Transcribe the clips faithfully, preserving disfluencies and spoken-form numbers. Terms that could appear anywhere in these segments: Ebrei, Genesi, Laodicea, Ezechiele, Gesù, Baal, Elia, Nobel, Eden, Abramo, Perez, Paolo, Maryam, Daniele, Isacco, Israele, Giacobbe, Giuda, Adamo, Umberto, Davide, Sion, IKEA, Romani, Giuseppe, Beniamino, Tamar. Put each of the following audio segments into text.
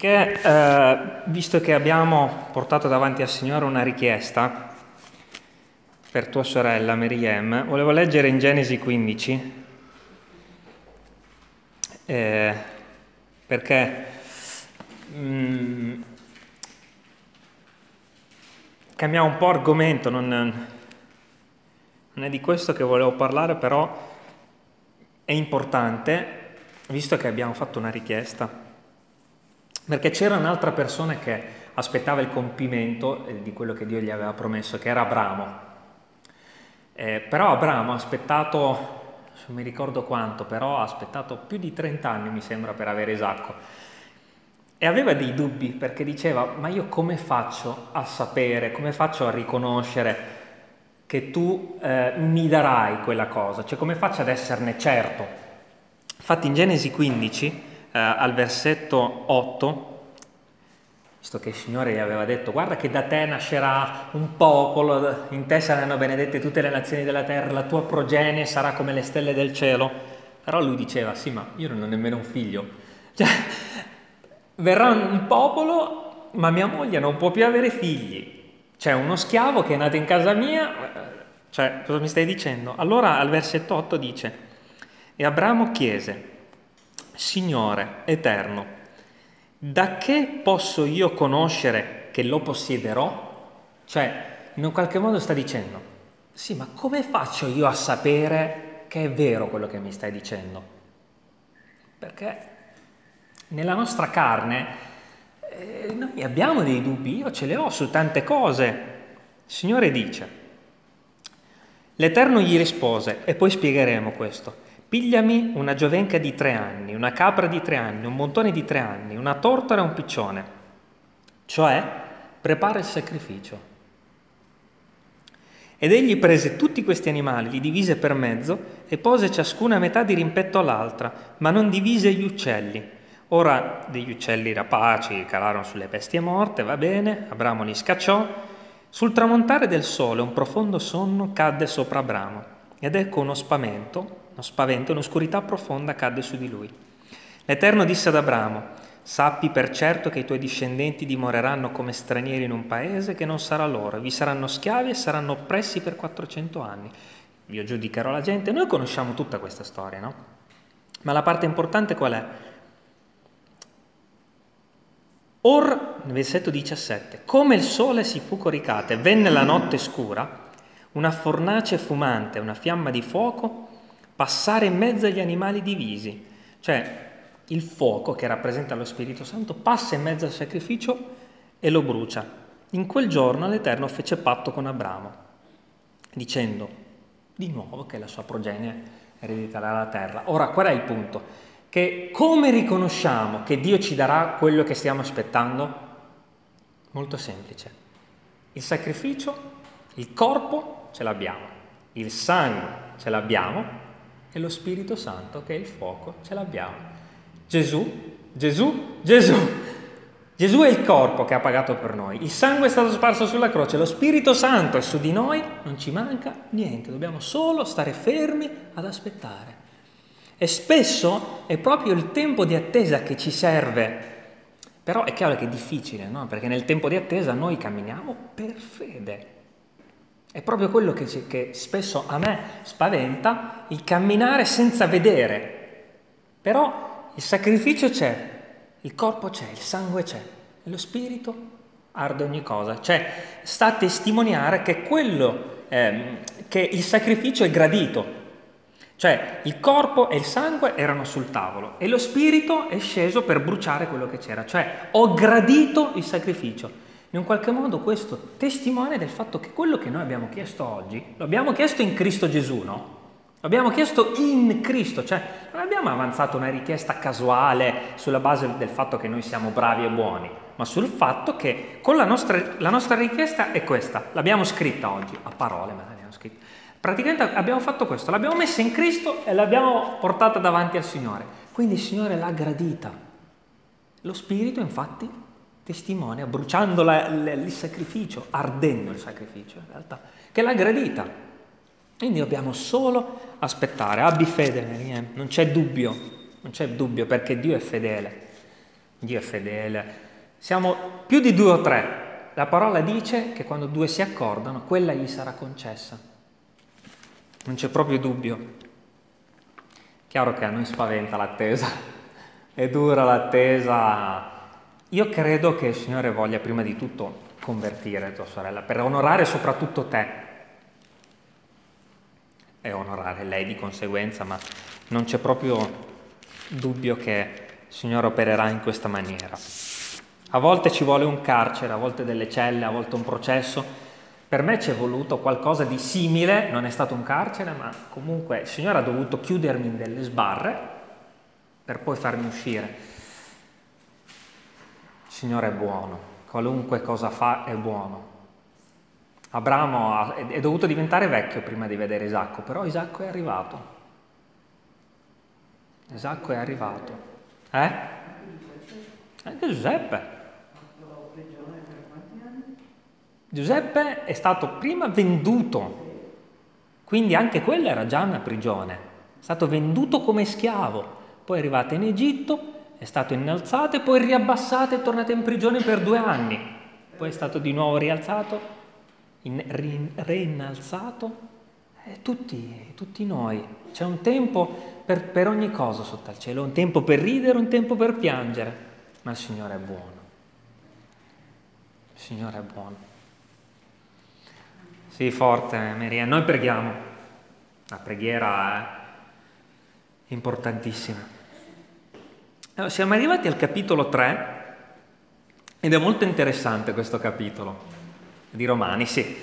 che eh, visto che abbiamo portato davanti al Signore una richiesta per tua sorella Maryam, volevo leggere in Genesi quindici eh, perché mm, cambiamo un po' argomento, non, non è di questo che volevo parlare, però è importante visto che abbiamo fatto una richiesta, perché c'era un'altra persona che aspettava il compimento di quello che Dio gli aveva promesso, che era Abramo. Eh, però Abramo ha aspettato, non mi ricordo quanto, però ha aspettato più di trenta anni, mi sembra, per avere Isacco. E aveva dei dubbi, perché diceva, ma io come faccio a sapere, come faccio a riconoscere che tu eh, mi darai quella cosa? Cioè, come faccio ad esserne certo? Infatti in Genesi quindici, eh, al versetto otto, visto che il Signore gli aveva detto, guarda che da te nascerà un popolo, in te saranno benedette tutte le nazioni della terra, la tua progenie sarà come le stelle del cielo. Però lui diceva, sì, ma io non ho nemmeno un figlio. Cioè, verrà un popolo, ma mia moglie non può più avere figli. C'è uno schiavo che è nato in casa mia. Cioè, cosa mi stai dicendo? Allora al versetto otto dice, e Abramo chiese, Signore eterno, da che posso io conoscere che lo possiederò? Cioè, in un qualche modo sta dicendo, sì, ma come faccio io a sapere che è vero quello che mi stai dicendo? Perché nella nostra carne eh, noi abbiamo dei dubbi, io ce li ho su tante cose. Il Signore dice, l'Eterno gli rispose, e poi spiegheremo questo, pigliami una giovenca di tre anni, una capra di tre anni, un montone di tre anni, una tortora e un piccione. Cioè, prepara il sacrificio. Ed egli prese tutti questi animali, li divise per mezzo e pose ciascuna metà di rimpetto all'altra, ma non divise gli uccelli. Ora degli uccelli rapaci calarono sulle bestie morte, va bene, Abramo li scacciò. Sul tramontare del sole un profondo sonno cadde sopra Abramo, ed ecco uno spavento, uno spavento, un'oscurità profonda cadde su di lui. L'Eterno disse ad Abramo, sappi per certo che i tuoi discendenti dimoreranno come stranieri in un paese che non sarà loro, vi saranno schiavi e saranno oppressi per quattrocento anni. Io giudicherò la gente. Noi conosciamo tutta questa storia, no? Ma la parte importante qual è? Or, nel versetto diciassette, come il sole si fu coricata e venne la notte scura, una fornace fumante, una fiamma di fuoco, passare in mezzo agli animali divisi. Cioè, il fuoco, che rappresenta lo Spirito Santo, passa in mezzo al sacrificio e lo brucia. In quel giorno l'Eterno fece patto con Abramo, dicendo di nuovo che la sua progenie erediterà la terra. Ora, qual è il punto? Che come riconosciamo che Dio ci darà quello che stiamo aspettando? Molto semplice. Il sacrificio, il corpo, ce l'abbiamo. Il sangue, ce l'abbiamo. E lo Spirito Santo, che è il fuoco, ce l'abbiamo. Gesù, Gesù, Gesù. Gesù è il corpo che ha pagato per noi. Il sangue è stato sparso sulla croce. Lo Spirito Santo è su di noi. Non ci manca niente. Dobbiamo solo stare fermi ad aspettare. E spesso è proprio il tempo di attesa che ci serve. Però è chiaro che è difficile, no? Perché nel tempo di attesa noi camminiamo per fede. È proprio quello che, ci, che spesso a me spaventa, il camminare senza vedere. Però il sacrificio c'è, il corpo c'è, il sangue c'è, e lo spirito arde ogni cosa. Cioè, sta a testimoniare che quello, eh, che il sacrificio è gradito. Cioè, il corpo e il sangue erano sul tavolo e lo spirito è sceso per bruciare quello che c'era. Cioè, ho gradito il sacrificio. In un qualche modo questo testimonia del fatto che quello che noi abbiamo chiesto oggi, lo abbiamo chiesto in Cristo Gesù, no? L'abbiamo chiesto in Cristo, cioè non abbiamo avanzato una richiesta casuale sulla base del fatto che noi siamo bravi e buoni, ma sul fatto che con la nostra, la nostra richiesta è questa, l'abbiamo scritta oggi, a parole ma l'abbiamo scritta. Praticamente abbiamo fatto questo, l'abbiamo messa in Cristo e l'abbiamo portata davanti al Signore. Quindi il Signore l'ha gradita. Lo Spirito infatti testimonia, bruciando la, la, il sacrificio, ardendo il sacrificio in realtà, che l'ha gradita. Quindi dobbiamo solo aspettare. Abbi fede, non c'è dubbio, non c'è dubbio perché Dio è fedele. Dio è fedele. Siamo più di due o tre. La parola dice che quando due si accordano, quella gli sarà concessa. Non c'è proprio dubbio. Chiaro che a noi spaventa l'attesa. È dura l'attesa. Io credo che il Signore voglia prima di tutto convertire tua sorella, per onorare soprattutto te. E onorare lei di conseguenza, ma non c'è proprio dubbio che il Signore opererà in questa maniera. A volte ci vuole un carcere, a volte delle celle, a volte un processo. Per me ci è voluto qualcosa di simile, non è stato un carcere, ma comunque il Signore ha dovuto chiudermi in delle sbarre per poi farmi uscire. Il Signore è buono, qualunque cosa fa è buono. Abramo è dovuto diventare vecchio prima di vedere Isacco, però Isacco è arrivato. Isacco è arrivato. Eh? Anche Giuseppe. Giuseppe è stato prima venduto, quindi anche quella era già una prigione, è stato venduto come schiavo, poi è arrivato in Egitto, è stato innalzato e poi riabbassato e è tornato in prigione per due anni, poi è stato di nuovo rialzato, in, rin, reinnalzato, eh, tutti, tutti noi. C'è un tempo per, per ogni cosa sotto al cielo, un tempo per ridere, un tempo per piangere, ma il Signore è buono, il Signore è buono. Sì, forte Maria, noi preghiamo, la preghiera è importantissima. Allora, siamo arrivati al capitolo tre ed è molto interessante questo capitolo di Romani, sì.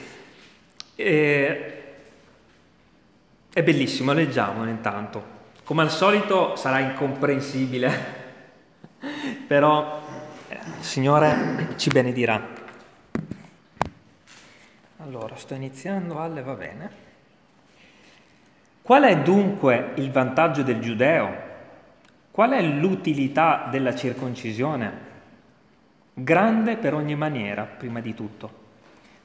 E... è bellissimo, leggiamolo intanto. Come al solito sarà incomprensibile, però il Signore ci benedirà. Allora, sto iniziando, alle va bene. Qual è dunque il vantaggio del giudeo? Qual è l'utilità della circoncisione? Grande per ogni maniera, prima di tutto,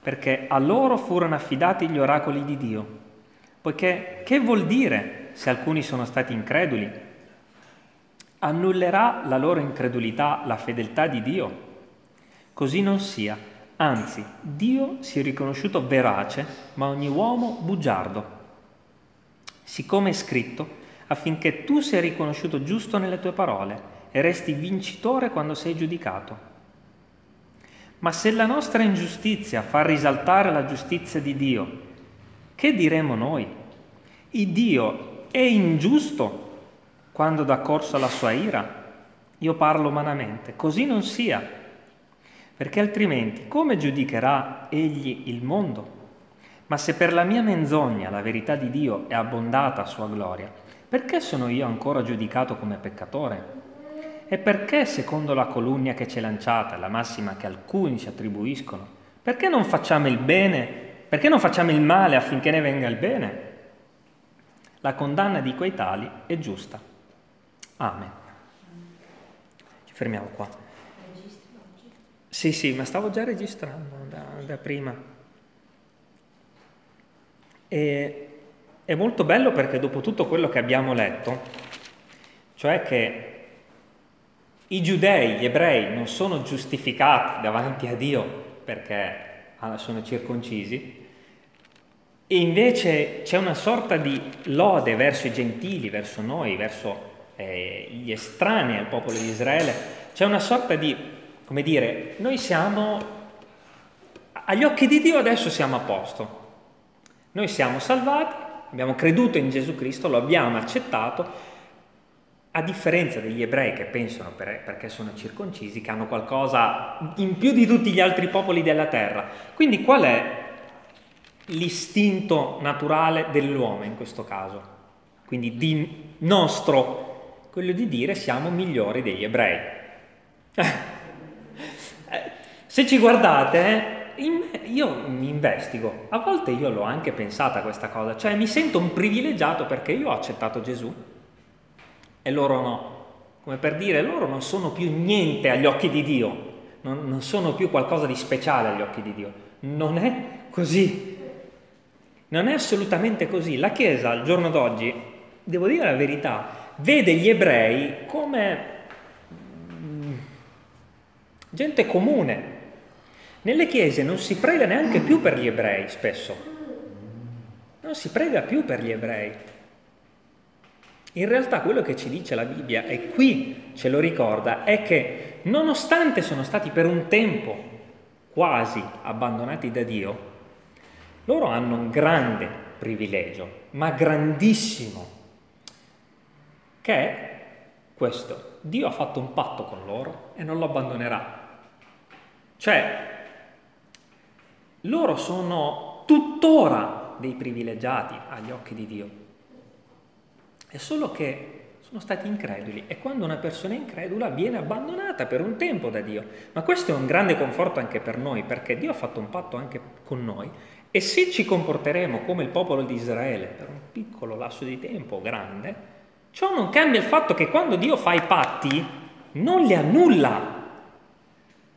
perché a loro furono affidati gli oracoli di Dio. Poiché che vuol dire se alcuni sono stati increduli? Annullerà la loro incredulità la fedeltà di Dio? Così non sia. Anzi, Dio si è riconosciuto verace, ma ogni uomo bugiardo. Siccome è scritto, affinché tu sia riconosciuto giusto nelle tue parole e resti vincitore quando sei giudicato. Ma se la nostra ingiustizia fa risaltare la giustizia di Dio, che diremo noi? Il Dio è ingiusto quando dà corso alla sua ira? Io parlo umanamente, così non sia. Perché altrimenti come giudicherà egli il mondo? Ma se per la mia menzogna la verità di Dio è abbondata a sua gloria, perché sono io ancora giudicato come peccatore? E perché, secondo la calunnia che c'è lanciata, la massima che alcuni ci attribuiscono, perché non facciamo il bene? Perché non facciamo il male affinché ne venga il bene? La condanna di quei tali è giusta. Amen. Ci fermiamo qua. Sì, sì, ma stavo già registrando da, da prima. E è molto bello perché dopo tutto quello che abbiamo letto, cioè che i giudei, gli ebrei non sono giustificati davanti a Dio perché sono circoncisi, e invece c'è una sorta di lode verso i gentili, verso noi, verso eh, gli estranei al popolo di Israele. C'è una sorta di... come dire, noi siamo, agli occhi di Dio adesso siamo a posto, noi siamo salvati, abbiamo creduto in Gesù Cristo, lo abbiamo accettato, a differenza degli ebrei che pensano per, perché sono circoncisi, che hanno qualcosa in più di tutti gli altri popoli della terra. Quindi qual è l'istinto naturale dell'uomo in questo caso? Quindi di nostro, quello di dire siamo migliori degli ebrei. Se ci guardate, io mi investigo, a volte io l'ho anche pensata questa cosa, cioè mi sento un privilegiato perché io ho accettato Gesù e loro no, come per dire loro non sono più niente agli occhi di Dio, non, non sono più qualcosa di speciale agli occhi di Dio, non è così, non è assolutamente così. La Chiesa al giorno d'oggi, devo dire la verità, vede gli ebrei come... gente comune. Nelle chiese non si prega neanche più per gli ebrei, spesso. Non si prega più per gli ebrei. In realtà quello che ci dice la Bibbia, e qui ce lo ricorda, è che nonostante sono stati per un tempo quasi abbandonati da Dio, loro hanno un grande privilegio, ma grandissimo, che è questo. Dio ha fatto un patto con loro e non lo abbandonerà. Cioè, loro sono tuttora dei privilegiati agli occhi di Dio. È solo che sono stati increduli, e quando una persona è incredula viene abbandonata per un tempo da Dio. Ma questo è un grande conforto anche per noi, perché Dio ha fatto un patto anche con noi, e se ci comporteremo come il popolo di Israele per un piccolo lasso di tempo grande, ciò non cambia il fatto che quando Dio fa i patti non li annulla,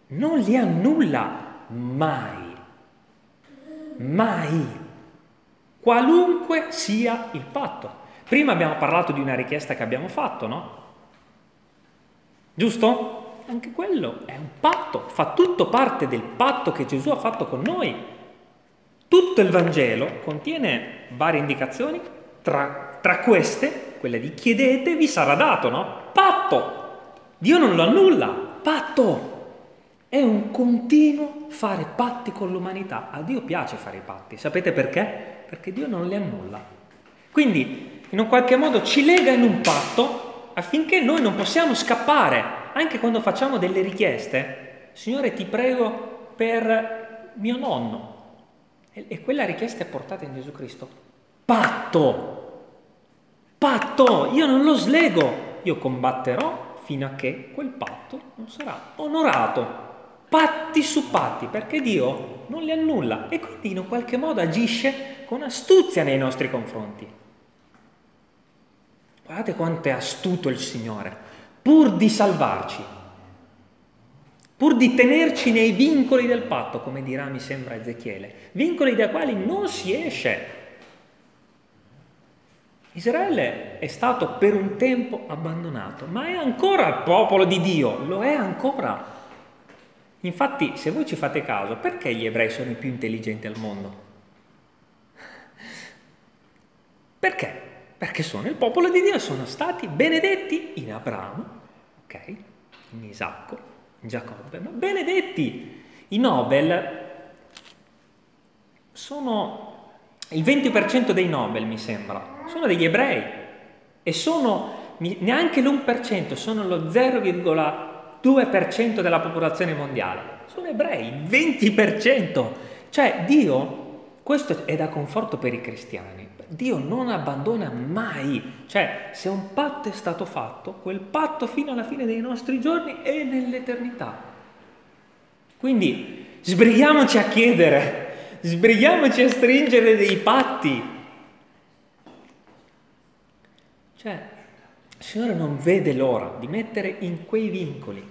non li annulla mai, mai, qualunque sia il patto. Prima abbiamo parlato di una richiesta che abbiamo fatto, no? Giusto? Anche quello è un patto, fa tutto parte del patto che Gesù ha fatto con noi. Tutto il Vangelo contiene varie indicazioni, tra, tra queste, quella di chiedete, vi sarà dato, no? Patto! Dio non lo annulla, patto! È un continuo fare patti con l'umanità. A Dio piace fare i patti, sapete perché? Perché Dio non li annulla. Quindi, in un qualche modo ci lega in un patto affinché noi non possiamo scappare. Anche quando facciamo delle richieste, Signore ti prego per mio nonno, e quella richiesta è portata in Gesù Cristo. Patto, patto, io non lo slego, io combatterò fino a che quel patto non sarà onorato. Patti su patti, perché Dio non li annulla, e quindi in un qualche modo agisce con astuzia nei nostri confronti. Guardate quanto è astuto il Signore, pur di salvarci, pur di tenerci nei vincoli del patto, come dirà, mi sembra, Ezechiele, vincoli dai quali non si esce. Israele è stato per un tempo abbandonato, ma è ancora il popolo di Dio, lo è ancora. Infatti, se voi ci fate caso, perché gli ebrei sono i più intelligenti al mondo? Perché? Perché sono il popolo di Dio, sono stati benedetti in Abramo, ok? In Isacco, in Giacobbe, ma benedetti. I Nobel sono il venti per cento dei Nobel, mi sembra, sono degli ebrei, e sono neanche l'uno per cento, sono lo zero virgola due per cento della popolazione mondiale. Sono ebrei, il venti per cento. Cioè Dio, questo è da conforto per i cristiani, Dio non abbandona mai. Cioè, se un patto è stato fatto, quel patto fino alla fine dei nostri giorni è nell'eternità. Quindi sbrighiamoci a chiedere, sbrighiamoci a stringere dei patti. Cioè, il Signore non vede l'ora di mettere in quei vincoli.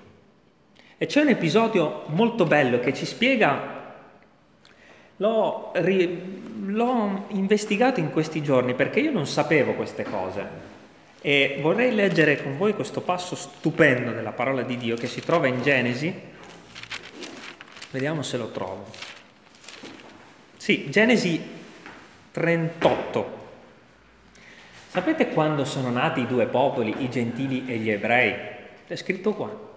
E c'è un episodio molto bello che ci spiega. L'ho, l'ho investigato in questi giorni perché io non sapevo queste cose, e vorrei leggere con voi questo passo stupendo della parola di Dio che si trova in Genesi. Vediamo se lo trovo. Sì, Genesi trentotto. Sapete quando sono nati i due popoli, i gentili e gli ebrei? È scritto qua.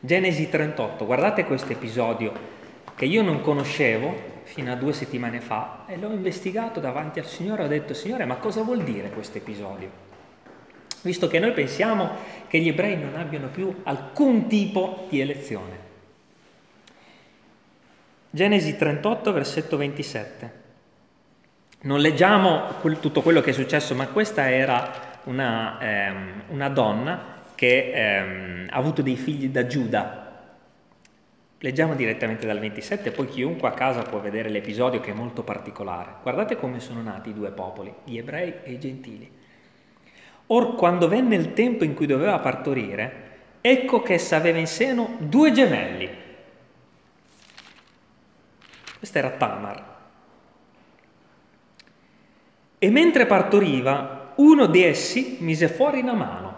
Genesi trentotto, guardate questo episodio che io non conoscevo fino a due settimane fa, e l'ho investigato davanti al Signore. Ho detto: Signore, ma cosa vuol dire questo episodio? Visto che noi pensiamo che gli ebrei non abbiano più alcun tipo di elezione. Genesi trentotto, versetto ventisette. Non leggiamo tutto quello che è successo, ma questa era una, ehm, una donna che ehm, ha avuto dei figli da Giuda. Leggiamo direttamente dal ventisette, poi chiunque a casa può vedere l'episodio, che è molto particolare. Guardate come sono nati i due popoli, gli ebrei e i gentili. Or quando venne il tempo in cui doveva partorire, ecco che essa aveva in seno due gemelli. Questa era Tamar. E mentre partoriva, uno di essi mise fuori una mano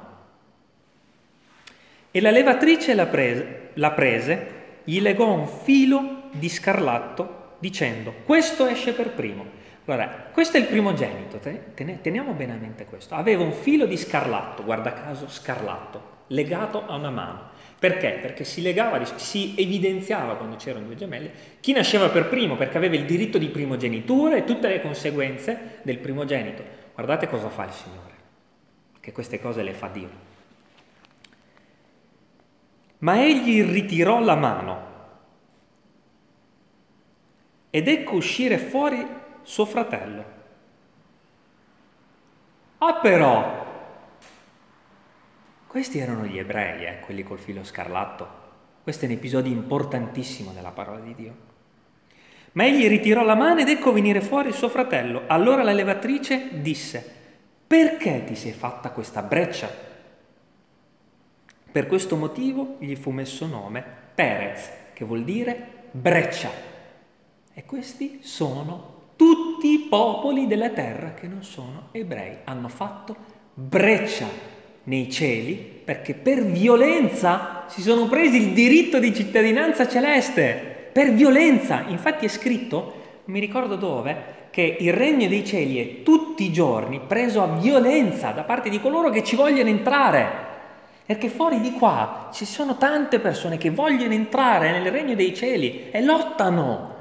E la levatrice la prese, la prese, gli legò un filo di scarlatto dicendo: questo esce per primo. Allora, questo è il primogenito, teniamo bene a mente questo. Aveva un filo di scarlatto, guarda caso scarlatto, legato a una mano. Perché? Perché si legava, si evidenziava quando c'erano due gemelli chi nasceva per primo, perché aveva il diritto di primogenitura e tutte le conseguenze del primogenito. Guardate cosa fa il Signore, che queste cose le fa Dio. Ma egli ritirò la mano ed ecco uscire fuori suo fratello. Ah però! Questi erano gli ebrei, eh, quelli col filo scarlatto. Questo è un episodio importantissimo della parola di Dio. Ma egli ritirò la mano ed ecco venire fuori il suo fratello. Allora la levatrice disse: perché ti sei fatta questa breccia? Per questo motivo gli fu messo nome Perez, che vuol dire breccia. E questi sono tutti i popoli della terra che non sono ebrei. Hanno fatto breccia nei cieli, perché per violenza si sono presi il diritto di cittadinanza celeste, per violenza. Infatti è scritto, non mi ricordo dove, che il regno dei cieli è tutti i giorni preso a violenza da parte di coloro che ci vogliono entrare, perché fuori di qua ci sono tante persone che vogliono entrare nel regno dei cieli e lottano.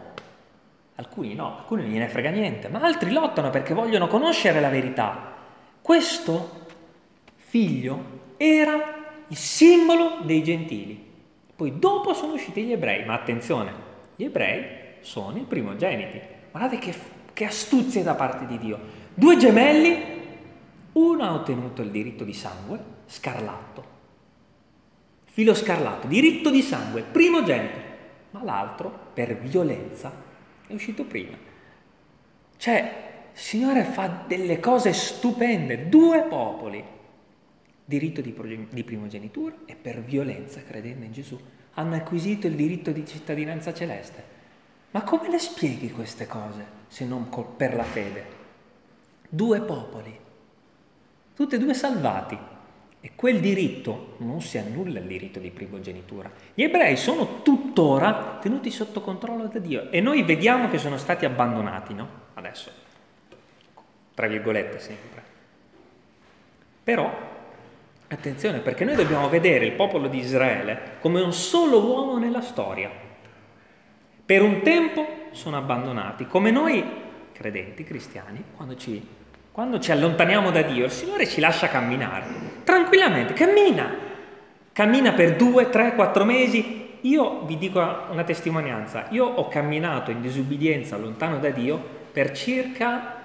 Alcuni no, alcuni non gliene frega niente, ma altri lottano perché vogliono conoscere la verità. Questo figlio era il simbolo dei gentili. Poi dopo sono usciti gli ebrei, ma attenzione, gli ebrei sono i primogeniti. Guardate che, che astuzia da parte di Dio. Due gemelli, uno ha ottenuto il diritto di sangue, scarlatto, filo scarlatto, diritto di sangue, primogenito, ma l'altro per violenza è uscito prima. Cioè, il Signore fa delle cose stupende, due popoli, diritto di primogenitura e per violenza, credendo in Gesù, hanno acquisito il diritto di cittadinanza celeste. Ma come le spieghi queste cose se non per la fede? Due popoli, tutti e due salvati, e quel diritto non si annulla, il diritto di primogenitura. Gli ebrei sono tuttora tenuti sotto controllo da Dio e noi vediamo che sono stati abbandonati, no? Adesso, tra virgolette sempre. Però attenzione, perché noi dobbiamo vedere il popolo di Israele come un solo uomo nella storia. Per un tempo sono abbandonati, come noi credenti cristiani, quando ci, quando ci allontaniamo da Dio, il Signore ci lascia camminare tranquillamente, cammina, cammina per due, tre, quattro mesi. Io vi dico una testimonianza, io ho camminato in disubbidienza lontano da Dio per circa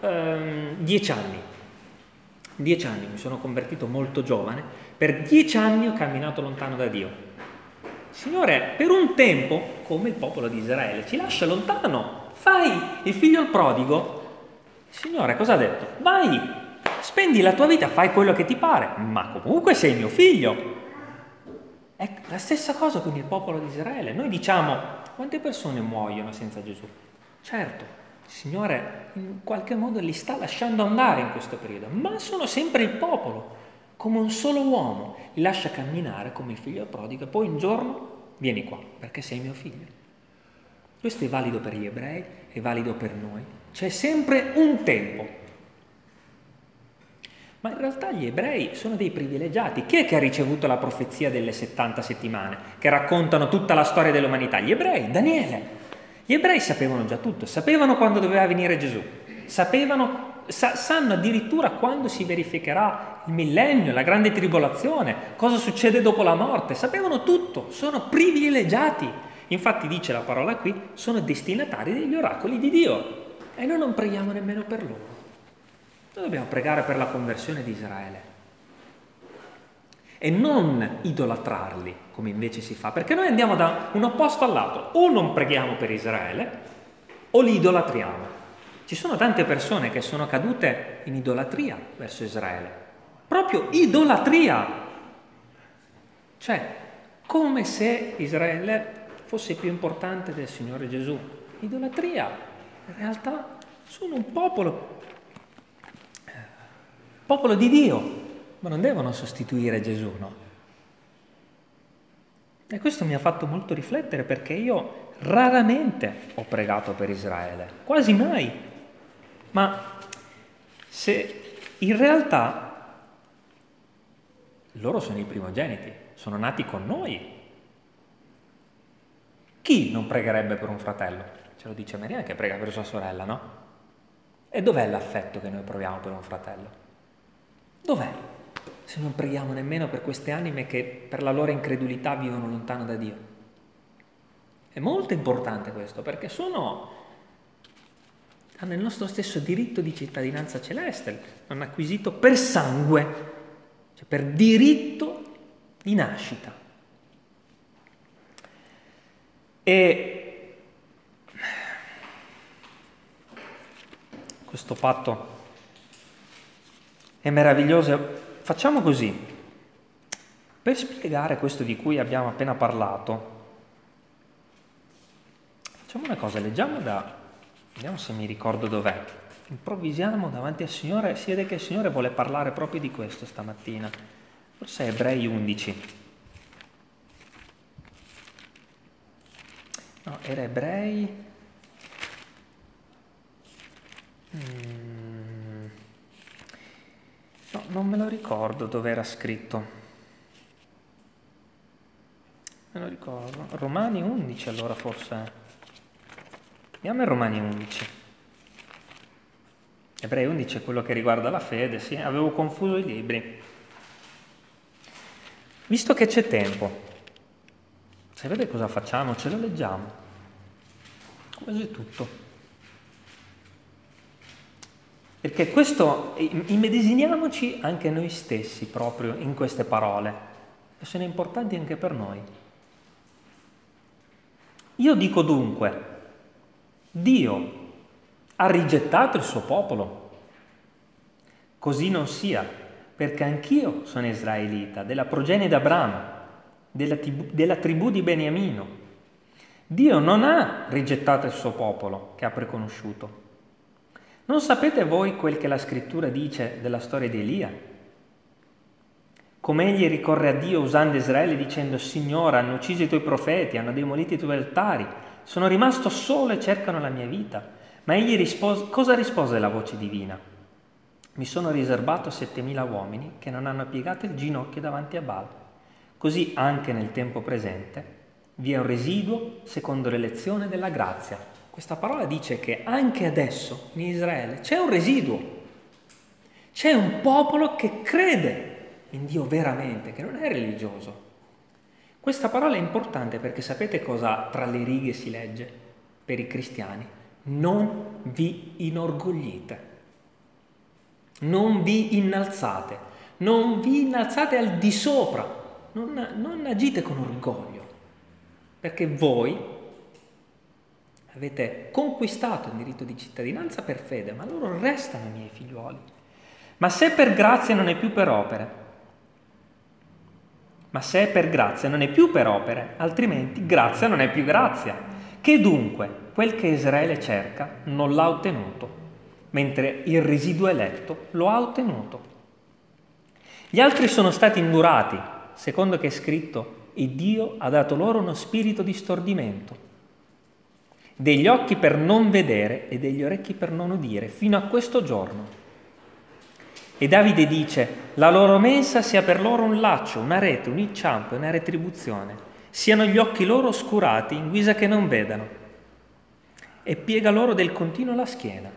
ehm, dieci anni. Dieci anni, mi sono convertito molto giovane, per dieci anni ho camminato lontano da Dio. Signore, per un tempo, come il popolo di Israele, ci lascia lontano, fai il figlio al prodigo. Signore, cosa ha detto? Vai, spendi la tua vita, fai quello che ti pare, ma comunque sei mio figlio. È la stessa cosa con il popolo di Israele. Noi diciamo, quante persone muoiono senza Gesù? Certo. Il Signore in qualche modo li sta lasciando andare in questo periodo, ma sono sempre il popolo, come un solo uomo, li lascia camminare come il figlio prodigo e poi un giorno vieni qua perché sei mio figlio. Questo è valido per gli ebrei, è valido per noi, c'è sempre un tempo. Ma in realtà gli ebrei sono dei privilegiati. Chi è che ha ricevuto la profezia delle settanta settimane che raccontano tutta la storia dell'umanità? Gli ebrei, Daniele. Gli ebrei sapevano già tutto, sapevano quando doveva venire Gesù, sapevano, sa, sanno addirittura quando si verificherà il millennio, la grande tribolazione, cosa succede dopo la morte, sapevano tutto, sono privilegiati. Infatti dice la parola qui, sono destinatari degli oracoli di Dio e noi non preghiamo nemmeno per loro. Noi dobbiamo pregare per la conversione di Israele e non idolatrarli come invece si fa, perché noi andiamo da un opposto all'altro, o non preghiamo per Israele o li idolatriamo. Ci sono tante persone che sono cadute in idolatria verso Israele, proprio idolatria, cioè come se Israele fosse più importante del Signore Gesù. Idolatria. In realtà sono un popolo popolo di Dio, ma non devono sostituire Gesù, no? E questo mi ha fatto molto riflettere, perché io raramente ho pregato per Israele, quasi mai. Ma se in realtà loro sono i primogeniti, sono nati con noi. Chi non pregherebbe per un fratello? Ce lo dice Maria che prega per sua sorella, no? E dov'è l'affetto che noi proviamo per un fratello? Dov'è? Se non preghiamo nemmeno per queste anime che per la loro incredulità vivono lontano da Dio. È molto importante questo, perché sono hanno il nostro stesso diritto di cittadinanza celeste, hanno acquisito per sangue, cioè per diritto di nascita. E questo patto è meraviglioso. Facciamo così, per spiegare questo di cui abbiamo appena parlato, facciamo una cosa, leggiamo da, vediamo se mi ricordo dov'è. Improvvisiamo davanti al Signore, si vede che il Signore vuole parlare proprio di questo stamattina. Forse è Ebrei undici. No, era Ebrei. Mm. No, non me lo ricordo dove era scritto. Me lo ricordo. Romani undici, allora forse. Andiamo a Romani undici. Ebrei undici è quello che riguarda la fede, sì, avevo confuso i libri. Visto che c'è tempo, sapete cosa facciamo? Ce lo leggiamo. Quasi tutto. Perché questo, immedesimiamoci anche noi stessi proprio in queste parole, che sono importanti anche per noi. Io dico dunque, Dio ha rigettato il suo popolo. Così non sia, perché anch'io sono israelita, della progenie d'Abramo, della, tib- della tribù di Beniamino. Dio non ha rigettato il suo popolo che ha preconosciuto. Non sapete voi quel che la scrittura dice della storia di Elia? Come egli ricorre a Dio usando Israele dicendo: Signore, hanno ucciso i tuoi profeti, hanno demolito i tuoi altari, sono rimasto solo e cercano la mia vita. Ma egli rispose, cosa rispose la voce divina? Mi sono riservato settemila uomini che non hanno piegato il ginocchio davanti a Baal. Così anche nel tempo presente vi è un residuo secondo l'elezione della grazia. Questa parola dice che anche adesso in Israele c'è un residuo. C'è un popolo che crede in Dio veramente, che non è religioso. Questa parola è importante perché sapete cosa tra le righe si legge per i cristiani? Non vi inorgoglite, non vi innalzate, non vi innalzate al di sopra, non, non agite con orgoglio, perché voi avete conquistato il diritto di cittadinanza per fede, ma loro restano miei figliuoli. Ma se per grazia non è più per opere, ma se per grazia non è più per opere, altrimenti grazia non è più grazia. Che dunque? Quel che Israele cerca non l'ha ottenuto, mentre il residuo eletto lo ha ottenuto. Gli altri sono stati indurati, secondo che è scritto, e Dio ha dato loro uno spirito di stordimento, degli occhi per non vedere e degli orecchi per non udire, fino a questo giorno. E Davide dice, la loro mensa sia per loro un laccio, una rete, un inciampo, una retribuzione, siano gli occhi loro oscurati in guisa che non vedano, e piega loro del continuo la schiena.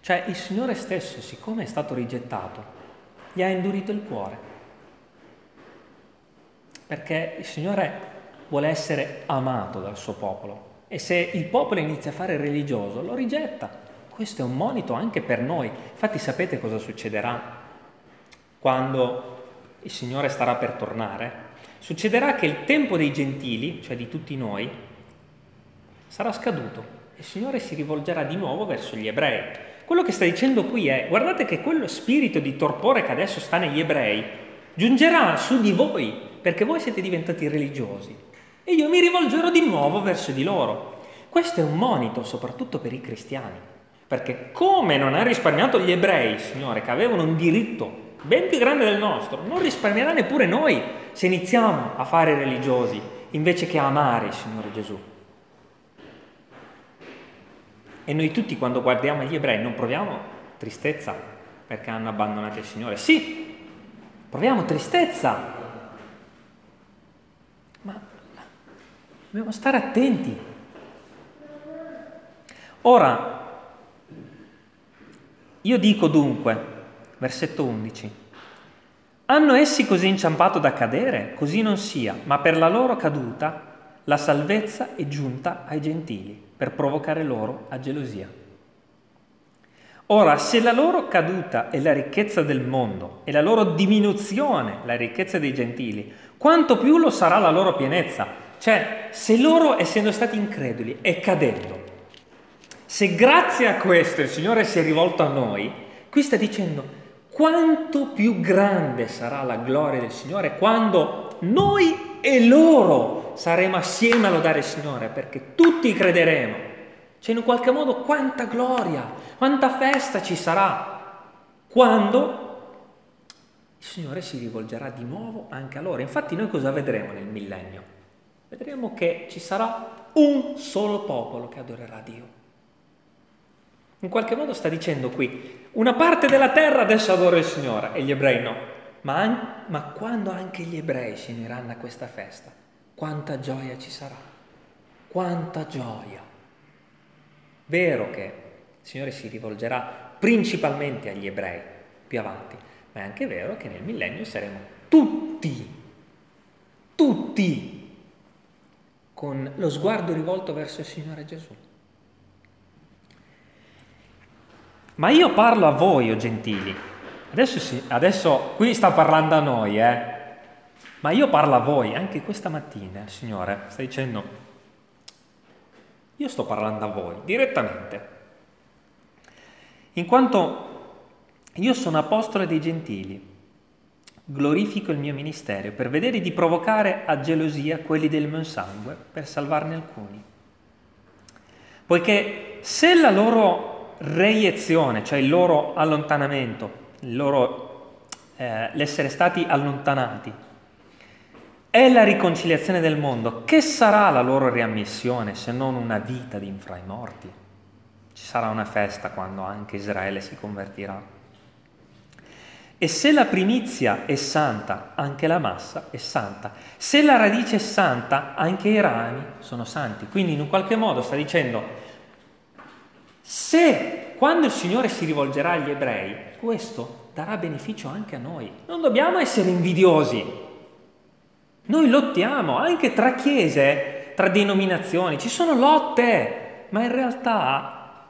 Cioè il Signore stesso, siccome è stato rigettato, gli ha indurito il cuore. Perché il Signore vuole essere amato dal suo popolo. E se il popolo inizia a fare religioso, lo rigetta. Questo è un monito anche per noi. Infatti sapete cosa succederà quando il Signore starà per tornare? Succederà che il tempo dei gentili, cioè di tutti noi, sarà scaduto e il Signore si rivolgerà di nuovo verso gli ebrei. Quello che sta dicendo qui è, guardate che quello spirito di torpore che adesso sta negli ebrei giungerà su di voi, perché voi siete diventati religiosi e io mi rivolgerò di nuovo verso di loro. Questo è un monito soprattutto per i cristiani, perché come non ha risparmiato gli ebrei, Signore, che avevano un diritto ben più grande del nostro, non risparmierà neppure noi se iniziamo a fare religiosi invece che a amare il Signore Gesù. E noi tutti, quando guardiamo gli ebrei, non proviamo tristezza perché hanno abbandonato il Signore. Sì, proviamo tristezza, ma dobbiamo stare attenti. Ora, io dico dunque, versetto undici, hanno essi così inciampato da cadere? Così non sia, ma per la loro caduta la salvezza è giunta ai gentili, per provocare loro a gelosia. Ora, se la loro caduta è la ricchezza del mondo e la loro diminuzione la ricchezza dei gentili, quanto più lo sarà la loro pienezza? Cioè, se loro, essendo stati increduli, è cadendo, se grazie a questo il Signore si è rivolto a noi, qui sta dicendo quanto più grande sarà la gloria del Signore quando noi e loro saremo assieme a lodare il Signore, perché tutti crederemo. Cioè, in un qualche modo, quanta gloria, quanta festa ci sarà quando il Signore si rivolgerà di nuovo anche a loro. Infatti noi cosa vedremo nel millennio? Vedremo che ci sarà un solo popolo che adorerà Dio. In qualche modo sta dicendo qui, una parte della terra adesso adora il Signore e gli ebrei no, ma, anche, ma quando anche gli ebrei si uniranno a questa festa, quanta gioia ci sarà, quanta gioia. Vero che il Signore si rivolgerà principalmente agli ebrei più avanti, ma è anche vero che nel millennio saremo tutti, tutti, con lo sguardo rivolto verso il Signore Gesù. Ma io parlo a voi, o gentili, adesso, sì, adesso qui sta parlando a noi, eh? Ma io parlo a voi, anche questa mattina, il Signore sta dicendo, io sto parlando a voi, direttamente, in quanto io sono apostolo dei gentili, glorifico il mio ministero per vedere di provocare a gelosia quelli del mio sangue, per salvarne alcuni. Poiché se la loro reiezione, cioè il loro allontanamento, il loro, eh, l'essere stati allontanati, è la riconciliazione del mondo, che sarà la loro riammissione se non una vita di fra i morti? Ci sarà una festa quando anche Israele si convertirà. E se la primizia è santa, anche la massa è santa. Se la radice è santa, anche i rami sono santi. Quindi in un qualche modo sta dicendo, se quando il Signore si rivolgerà agli ebrei, questo darà beneficio anche a noi. Non dobbiamo essere invidiosi. Noi lottiamo anche tra chiese, tra denominazioni, ci sono lotte, ma in realtà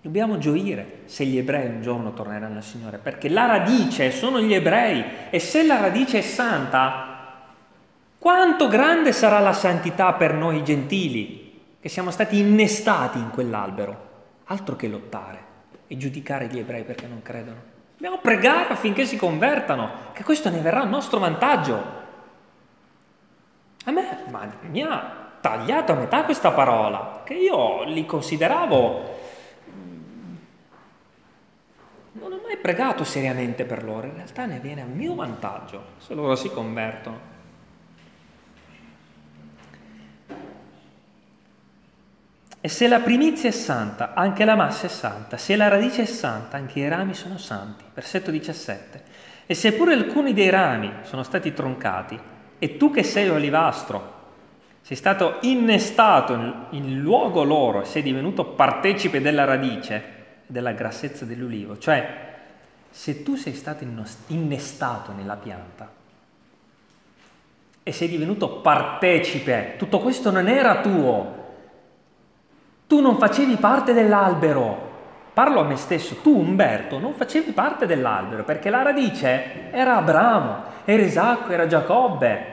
dobbiamo gioire se gli ebrei un giorno torneranno al Signore, perché la radice sono gli ebrei, e se la radice è santa, quanto grande sarà la santità per noi gentili, che siamo stati innestati in quell'albero. Altro che lottare e giudicare gli ebrei perché non credono. Dobbiamo pregare affinché si convertano, che questo ne verrà a nostro vantaggio. A me ma, mi ha tagliato a metà questa parola, che io li consideravo... Non ho mai pregato seriamente per loro, in realtà ne viene a mio vantaggio se loro si convertono. E se la primizia è santa, anche la massa è santa. Se la radice è santa, anche i rami sono santi. Versetto diciassette. E seppure alcuni dei rami sono stati troncati, e tu che sei olivastro, sei stato innestato in luogo loro, e sei divenuto partecipe della radice, della grassezza dell'ulivo. Cioè, se tu sei stato innestato nella pianta e sei divenuto partecipe, tutto questo non era tuo. Tu non facevi parte dell'albero. Parlo a me stesso. Tu, Umberto, non facevi parte dell'albero, perché la radice era Abramo, era Isacco, era Giacobbe,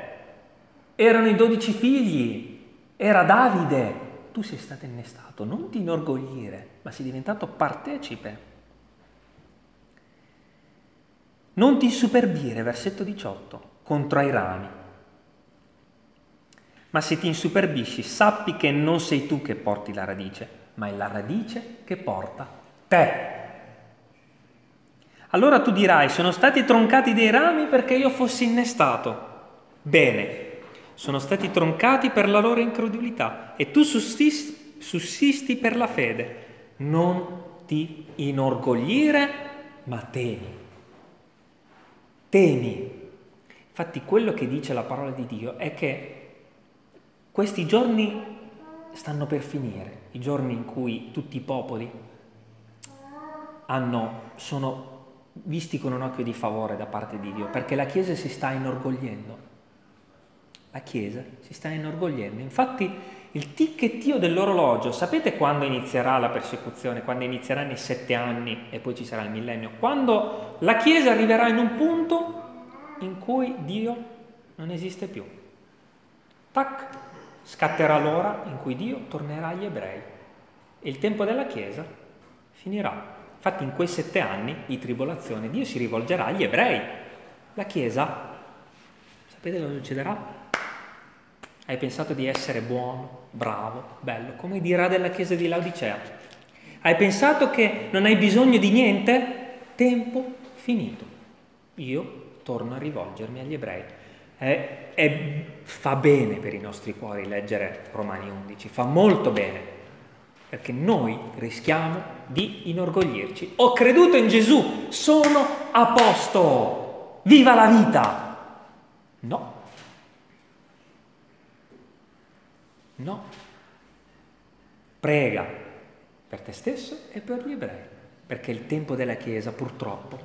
erano i dodici figli, era Davide. Tu sei stato innestato. Non ti inorgoglire, ma sei diventato partecipe. Non ti insuperbire, versetto diciotto, contro ai rami. Ma se ti insuperbisci, sappi che non sei tu che porti la radice, ma è la radice che porta te. Allora tu dirai, sono stati troncati dei rami perché io fossi innestato. Bene, sono stati troncati per la loro incredulità e tu sussisti, sussisti per la fede. Non ti inorgogliere, ma temi. Temi. Infatti quello che dice la parola di Dio è che questi giorni stanno per finire, i giorni in cui tutti i popoli hanno, sono visti con un occhio di favore da parte di Dio, perché la Chiesa si sta inorgogliendo. La Chiesa si sta inorgogliendo. Infatti il ticchettio dell'orologio, sapete quando inizierà la persecuzione? Quando inizieranno i sette anni e poi ci sarà il millennio? Quando la Chiesa arriverà in un punto in cui Dio non esiste più. Tac, scatterà l'ora in cui Dio tornerà agli ebrei e il tempo della Chiesa finirà. Infatti in quei sette anni di tribolazione Dio si rivolgerà agli ebrei. La Chiesa, sapete cosa succederà? Hai pensato di essere buono, bravo, bello, come dirà della chiesa di Laodicea. Hai pensato che non hai bisogno di niente? Tempo finito. Io torno a rivolgermi agli ebrei. E, e fa bene per i nostri cuori leggere Romani undici, fa molto bene, perché noi rischiamo di inorgoglirci. Ho creduto in Gesù, sono a posto, viva la vita! No. No, prega per te stesso e per gli ebrei, perché il tempo della Chiesa purtroppo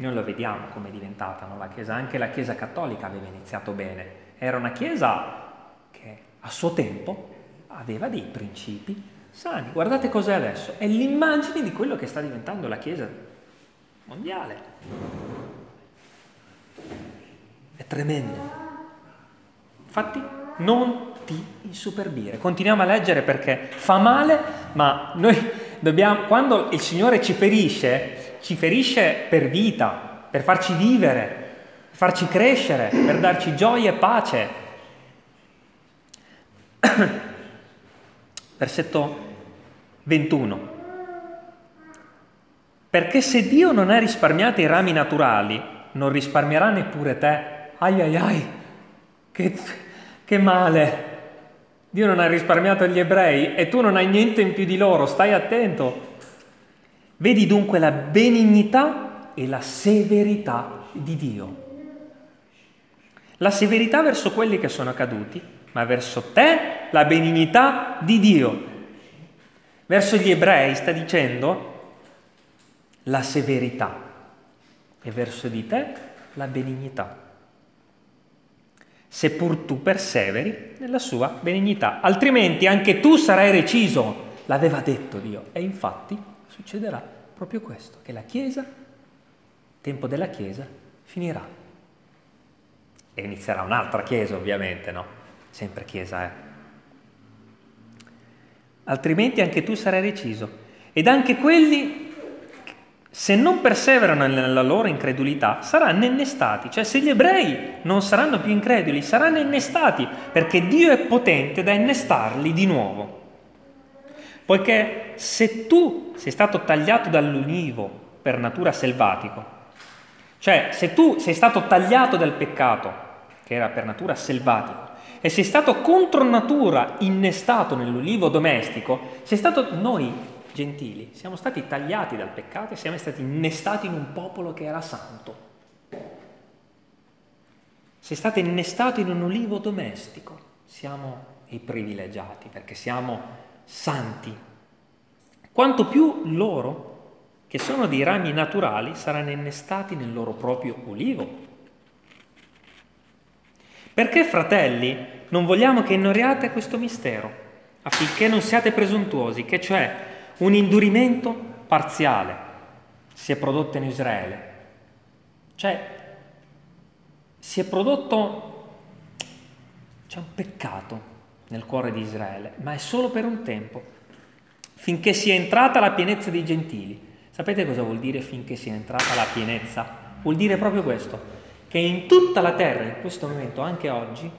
noi lo vediamo come è diventata, no? La Chiesa, anche la Chiesa cattolica aveva iniziato bene, era una Chiesa che a suo tempo aveva dei principi sani. Guardate cos'è adesso, è l'immagine di quello che sta diventando la Chiesa mondiale, è tremendo. Infatti non ti insuperbire. Continuiamo a leggere perché fa male, ma noi dobbiamo, quando il Signore ci ferisce, ci ferisce per vita, per farci vivere, per farci crescere, per darci gioia e pace. Versetto ventuno. Perché se Dio non ha risparmiato i rami naturali, non risparmierà neppure te. Ai ai ai, che, che male! Dio non ha risparmiato gli ebrei e tu non hai niente in più di loro, stai attento. Vedi dunque la benignità e la severità di Dio. La severità verso quelli che sono caduti, ma verso te la benignità di Dio. Verso gli ebrei sta dicendo la severità e verso di te la benignità, seppur tu perseveri nella sua benignità, altrimenti anche tu sarai reciso. L'aveva detto Dio. E infatti succederà proprio questo, che la Chiesa, il tempo della Chiesa, finirà. E inizierà un'altra Chiesa, ovviamente, no? Sempre Chiesa, eh? Altrimenti anche tu sarai reciso. Ed anche quelli, se non perseverano nella loro incredulità, saranno innestati. Cioè, se gli ebrei non saranno più increduli, saranno innestati, perché Dio è potente da innestarli di nuovo. Poiché se tu sei stato tagliato dall'ulivo per natura selvatico, cioè se tu sei stato tagliato dal peccato, che era per natura selvatico, e sei stato contro natura innestato nell'ulivo domestico, sei stato noi gentili, siamo stati tagliati dal peccato e siamo stati innestati in un popolo che era santo. Sei stato innestato in un ulivo domestico. Siamo i privilegiati perché siamo santi. Quanto più loro, che sono dei rami naturali, saranno innestati nel loro proprio ulivo. Perché, fratelli, non vogliamo che ignoriate questo mistero, affinché non siate presuntuosi, che cioè un indurimento parziale si è prodotto in Israele. Cioè, si è prodotto, c'è un peccato nel cuore di Israele, ma è solo per un tempo, finché sia entrata la pienezza dei gentili. Sapete cosa vuol dire finché sia entrata la pienezza? Vuol dire proprio questo, che in tutta la terra, in questo momento, anche oggi,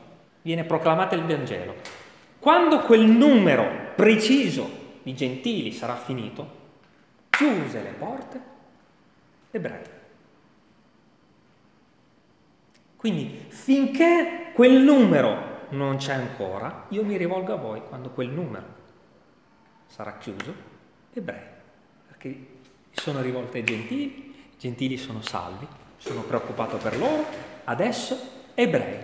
viene proclamato il Vangelo. Quando quel numero preciso di gentili sarà finito, chiuse le porte, ebrei Quindi finché quel numero non c'è ancora, io mi rivolgo a voi. Quando quel numero sarà chiuso, Ebrei, perché sono rivolte ai gentili, i gentili sono salvi, sono preoccupato per loro, adesso Ebrei.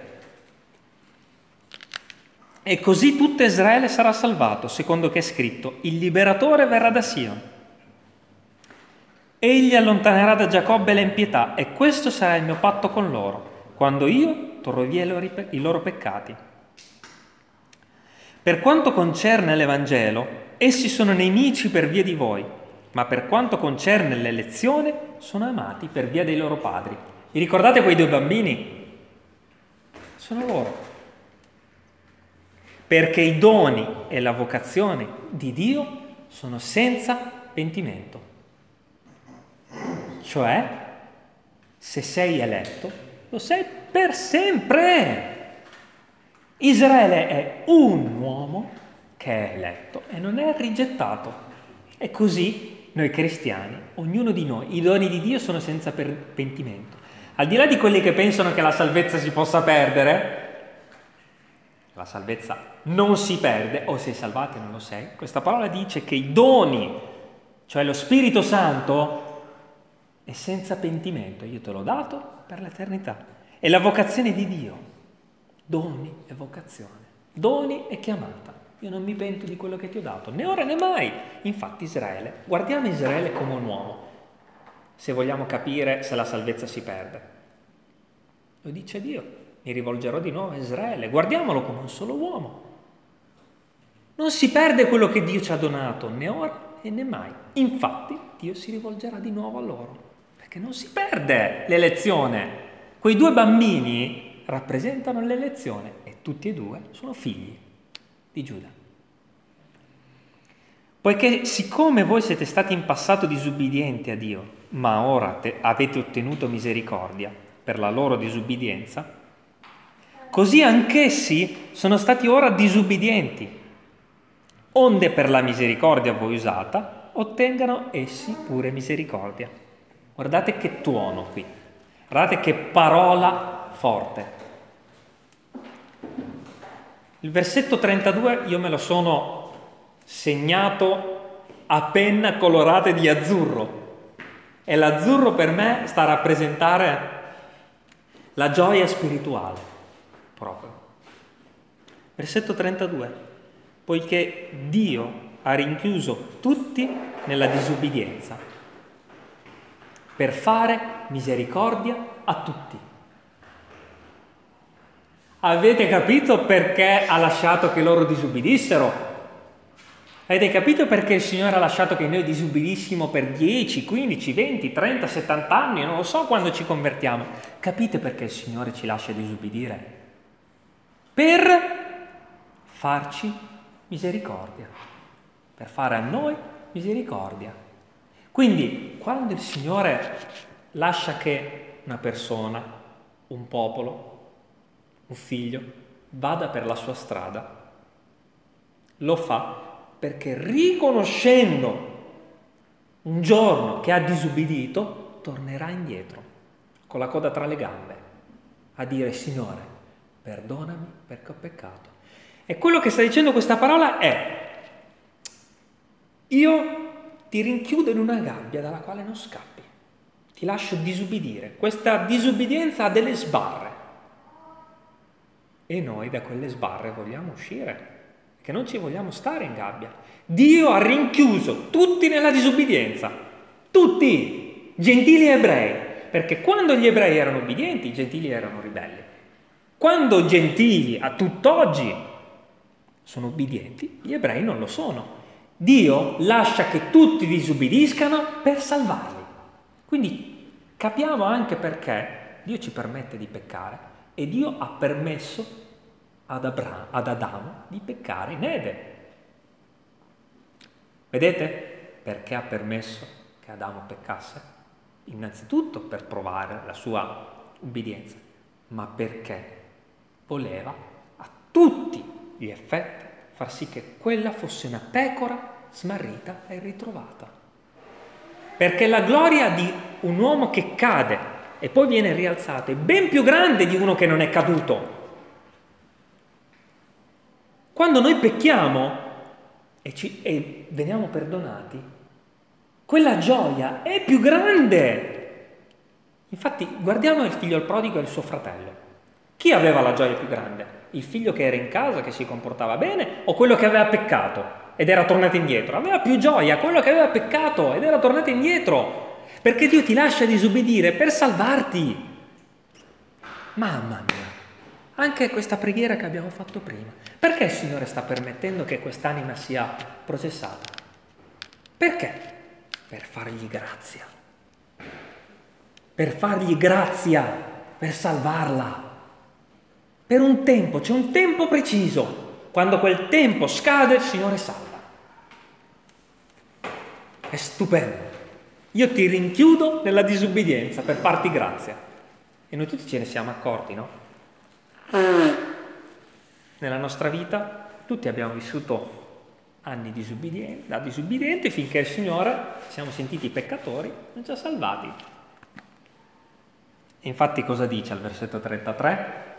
E così tutto Israele sarà salvato, secondo che è scritto: il liberatore verrà da Sion. Egli allontanerà da Giacobbe l'impietà, e questo sarà il mio patto con loro, quando io torrò via i loro peccati. Per quanto concerne l'Evangelo, essi sono nemici per via di voi, ma per quanto concerne l'elezione, sono amati per via dei loro padri. Vi ricordate quei due bambini? Sono loro. Perché i doni e la vocazione di Dio sono senza pentimento. Cioè, se sei eletto, lo sei per sempre. Israele è un uomo che è eletto e non è rigettato. E così noi cristiani, ognuno di noi, i doni di Dio sono senza pentimento. Al di là di quelli che pensano che la salvezza si possa perdere, la salvezza non si perde, o sei salvato e non lo sei. Questa parola dice che i doni, cioè lo Spirito Santo, è senza pentimento. Io te l'ho dato per l'eternità. È la vocazione di Dio. Doni e vocazione. Doni e chiamata. Io non mi pento di quello che ti ho dato, né ora né mai. Infatti Israele, guardiamo Israele come un uomo, se vogliamo capire se la salvezza si perde. Lo dice Dio. Mi rivolgerò di nuovo a Israele, guardiamolo come un solo uomo. Non si perde quello che Dio ci ha donato, né ora e né mai. Infatti Dio si rivolgerà di nuovo a loro, perché non si perde l'elezione. Quei due bambini rappresentano l'elezione e tutti e due sono figli di Giuda. Poiché siccome voi siete stati in passato disubbidienti a Dio, ma ora te avete ottenuto misericordia per la loro disubbidienza, così anch'essi sono stati ora disubbidienti, onde per la misericordia a voi usata ottengano essi pure misericordia. Guardate che tuono qui, guardate che parola forte. Il versetto trentadue io me lo sono segnato a penna colorata di azzurro, e l'azzurro per me sta a rappresentare la gioia spirituale. Proprio. Versetto trentadue: poiché Dio ha rinchiuso tutti nella disubbidienza per fare misericordia a tutti. Avete capito perché ha lasciato che loro disubbidissero? Avete capito perché il Signore ha lasciato che noi disubbidissimo per dieci, quindici, venti, trenta, settanta anni? Non lo so quando ci convertiamo. Capite perché il Signore ci lascia disubbidire? Per farci misericordia, per fare a noi misericordia. Quindi, quando il Signore lascia che una persona, un popolo, un figlio vada per la sua strada, lo fa perché, riconoscendo un giorno che ha disubbidito, tornerà indietro con la coda tra le gambe a dire: Signore, perdonami perché ho peccato. E quello che sta dicendo questa parola è: io ti rinchiudo in una gabbia dalla quale non scappi, ti lascio disubbidire. Questa disubbidienza ha delle sbarre e noi da quelle sbarre vogliamo uscire, perché non ci vogliamo stare in gabbia. Dio ha rinchiuso tutti nella disubbidienza, tutti, gentili e ebrei, perché quando gli ebrei erano ubbidienti, i gentili erano ribelli. Quando gentili a tutt'oggi sono ubbidienti, gli ebrei non lo sono. Dio lascia che tutti disubbidiscano per salvarli. Quindi capiamo anche perché Dio ci permette di peccare, e Dio ha permesso ad, Abra- ad Adamo di peccare in Eden. Vedete perché ha permesso che Adamo peccasse? Innanzitutto per provare la sua ubbidienza, ma perché voleva a tutti gli effetti far sì che quella fosse una pecora smarrita e ritrovata. Perché la gloria di un uomo che cade e poi viene rialzato, è ben più grande di uno che non è caduto. Quando noi pecchiamo e, ci, e veniamo perdonati, quella gioia è più grande. Infatti, guardiamo il figlio al prodigo e il suo fratello. Chi aveva la gioia più grande? Il figlio che era in casa, che si comportava bene, o quello che aveva peccato ed era tornato indietro? Aveva più gioia quello che aveva peccato ed era tornato indietro, perché Dio ti lascia disubbidire per salvarti. Mamma mia, anche questa preghiera che abbiamo fatto prima, perché il Signore sta permettendo che quest'anima sia processata? Perché? Per fargli grazia, per fargli grazia, per salvarla. Per un tempo, c'è un tempo preciso. Quando quel tempo scade, il Signore salva. È stupendo. Io ti rinchiudo nella disubbidienza per farti grazia. E noi tutti ce ne siamo accorti, no? Nella nostra vita tutti abbiamo vissuto anni disubbidienti, da disubbidienti, finché il Signore, siamo sentiti peccatori, non ci ha salvati. Infatti cosa dice al versetto trentatré?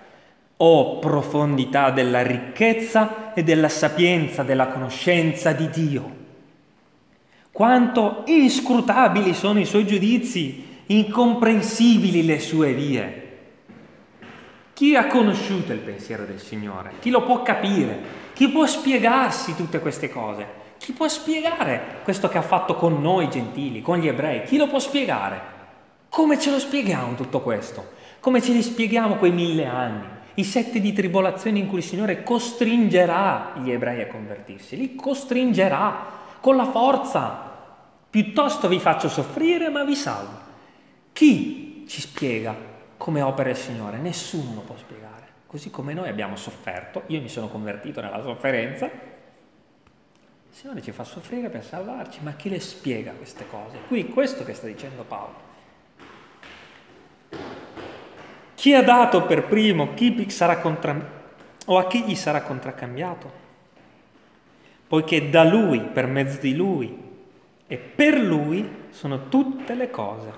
«O profondità della ricchezza e della sapienza della conoscenza di Dio! Quanto inscrutabili sono i suoi giudizi, incomprensibili le sue vie!» Chi ha conosciuto il pensiero del Signore? Chi lo può capire? Chi può spiegarsi tutte queste cose? Chi può spiegare questo che ha fatto con noi gentili, con gli ebrei? Chi lo può spiegare? Come ce lo spieghiamo tutto questo? Come ce li spieghiamo quei mille anni? I sette di tribolazione in cui il Signore costringerà gli ebrei a convertirsi, li costringerà con la forza. Piuttosto vi faccio soffrire, ma vi salvo. Chi ci spiega come opera il Signore? Nessuno lo può spiegare. Così come noi abbiamo sofferto, io mi sono convertito nella sofferenza, il Signore ci fa soffrire per salvarci, ma chi le spiega queste cose? Qui questo che sta dicendo Paolo. Chi ha dato per primo, chi sarà contra... o a chi gli sarà contraccambiato? Poiché da Lui, per mezzo di Lui e per Lui sono tutte le cose.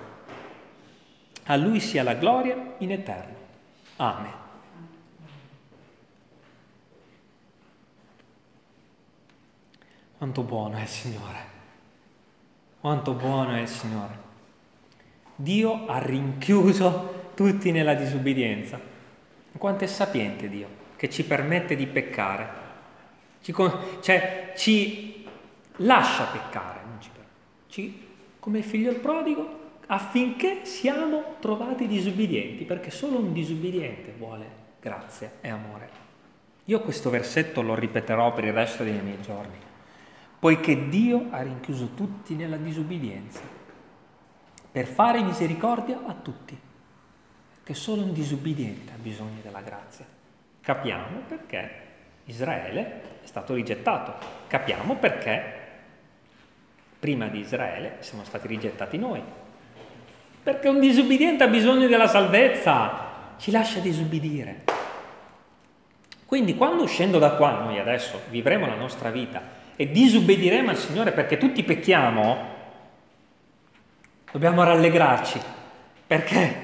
A Lui sia la gloria in eterno. Amen. Quanto buono è il Signore! Quanto buono è il Signore! Dio ha rinchiuso tutti nella disubbidienza. Quanto è sapiente Dio, che ci permette di peccare, ci, cioè ci lascia peccare, non ci, ci, come il figlio del prodigo, affinché siamo trovati disubbidienti, perché solo un disubbidiente vuole grazia e amore. Io questo versetto lo ripeterò per il resto dei miei giorni, poiché Dio ha rinchiuso tutti nella disubbidienza, per fare misericordia a tutti. Che solo un disubbidiente ha bisogno della grazia. Capiamo perché Israele è stato rigettato. Capiamo perché prima di Israele siamo stati rigettati noi. Perché un disubbidiente ha bisogno della salvezza. Ci lascia disubbidire. Quindi quando uscendo da qua noi adesso vivremo la nostra vita e disubbidiremo al Signore perché tutti pecchiamo, dobbiamo rallegrarci. Perché?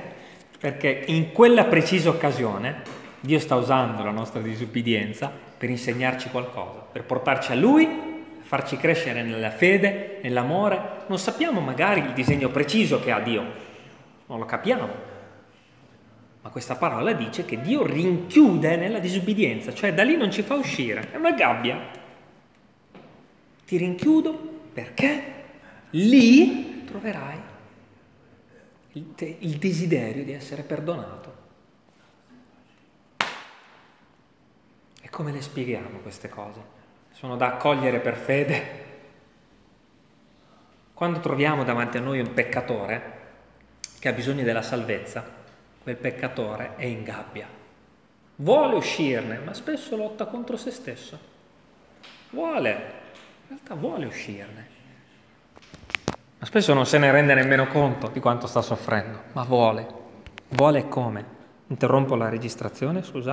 Perché in quella precisa occasione Dio sta usando la nostra disubbidienza per insegnarci qualcosa, per portarci a Lui, farci crescere nella fede, nell'amore. Non sappiamo magari il disegno preciso che ha Dio, non lo capiamo, ma questa parola dice che Dio rinchiude nella disubbidienza, cioè da lì non ci fa uscire, è una gabbia. Ti rinchiudo perché lì troverai il desiderio di essere perdonato. E come le spieghiamo queste cose? Sono da accogliere per fede. Quando troviamo davanti a noi un peccatore che ha bisogno della salvezza, quel peccatore è in gabbia, vuole uscirne, ma spesso lotta contro se stesso. Vuole, in realtà vuole uscirne, ma spesso non se ne rende nemmeno conto di quanto sta soffrendo, ma vuole. Vuole come? Interrompo la registrazione, scusate.